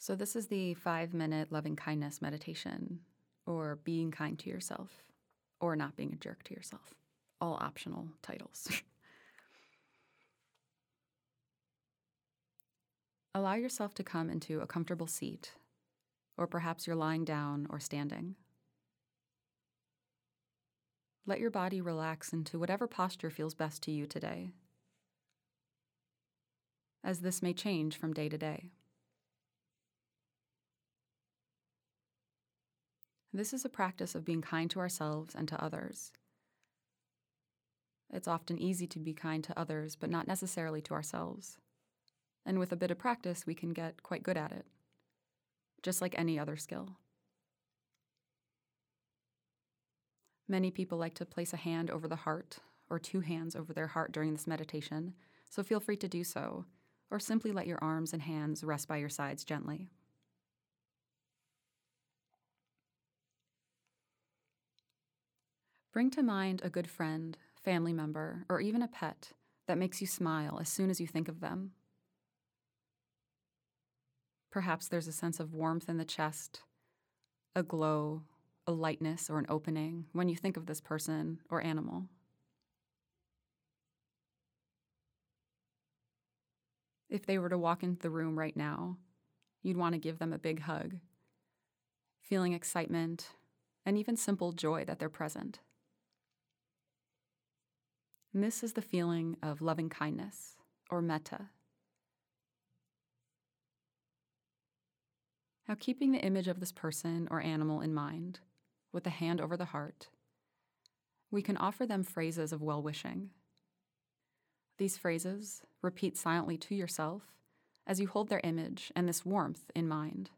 So this is the 5-minute loving kindness meditation, or being kind to yourself, or not being a jerk to yourself. All optional titles. Allow yourself to come into a comfortable seat, or perhaps you're lying down or standing. Let your body relax into whatever posture feels best to you today, as this may change from day to day. This is a practice of being kind to ourselves and to others. It's often easy to be kind to others, but not necessarily to ourselves. And with a bit of practice, we can get quite good at it, just like any other skill. Many people like to place a hand over the heart or 2 hands over their heart during this meditation, so feel free to do so, or simply let your arms and hands rest by your sides gently. Bring to mind a good friend, family member, or even a pet that makes you smile as soon as you think of them. Perhaps there's a sense of warmth in the chest, a glow, a lightness, or an opening when you think of this person or animal. If they were to walk into the room right now, you'd want to give them a big hug, feeling excitement and even simple joy that they're present. And this is the feeling of loving kindness, or metta. Now, keeping the image of this person or animal in mind, with the hand over the heart, we can offer them phrases of well-wishing. These phrases repeat silently to yourself as you hold their image and this warmth in mind.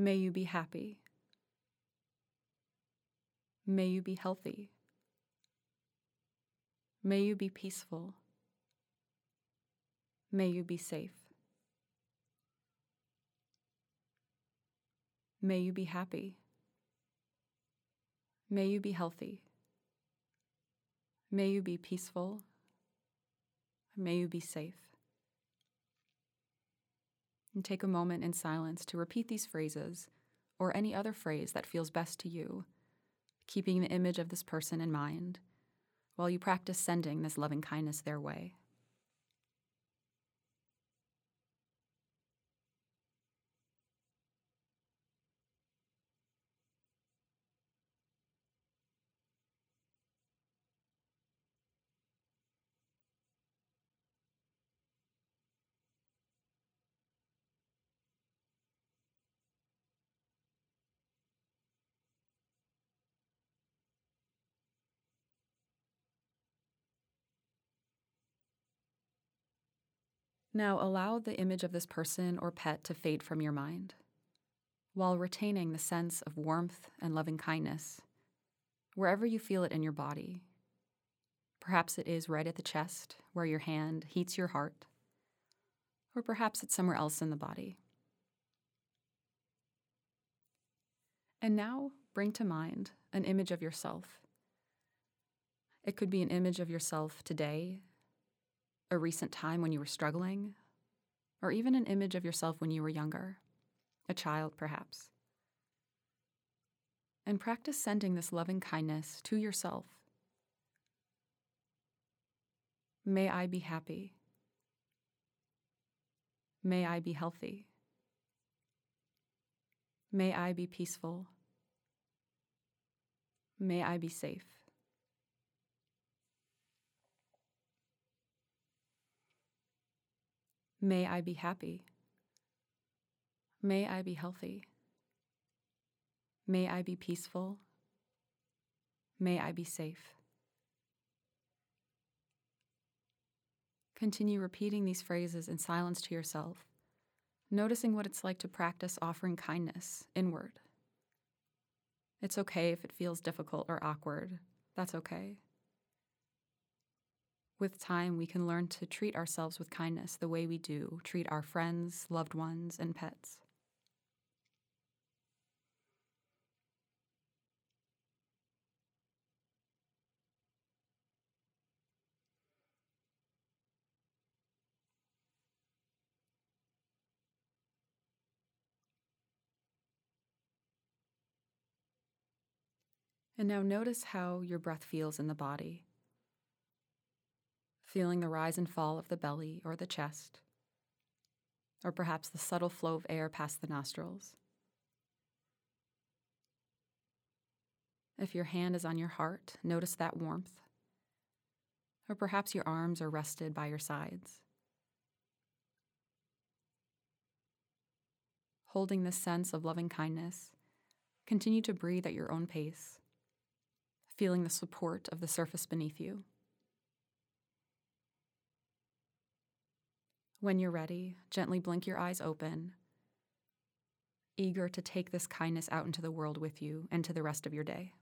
May you be happy. May you be healthy. May you be peaceful. May you be safe. May you be happy. May you be healthy. May you be peaceful. May you be safe. And take a moment in silence to repeat these phrases, or any other phrase that feels best to you, keeping the image of this person in mind, while you practice sending this loving kindness their way. Now allow the image of this person or pet to fade from your mind, while retaining the sense of warmth and loving kindness wherever you feel it in your body. Perhaps it is right at the chest, where your hand heats your heart, or perhaps it's somewhere else in the body. And now bring to mind an image of yourself. It could be an image of yourself today, a recent time when you were struggling, or even an image of yourself when you were younger, a child perhaps. And practice sending this loving kindness to yourself. May I be happy. May I be healthy. May I be peaceful. May I be safe. May I be happy. May I be healthy. May I be peaceful. May I be safe. Continue repeating these phrases in silence to yourself, noticing what it's like to practice offering kindness inward. It's okay if it feels difficult or awkward. That's okay. With time, we can learn to treat ourselves with kindness the way we do treat our friends, loved ones, and pets. And now notice how your breath feels in the body. Feeling the rise and fall of the belly or the chest, or perhaps the subtle flow of air past the nostrils. If your hand is on your heart, notice that warmth, or perhaps your arms are rested by your sides. Holding this sense of loving kindness, continue to breathe at your own pace, feeling the support of the surface beneath you. When you're ready, gently blink your eyes open, eager to take this kindness out into the world with you and to the rest of your day.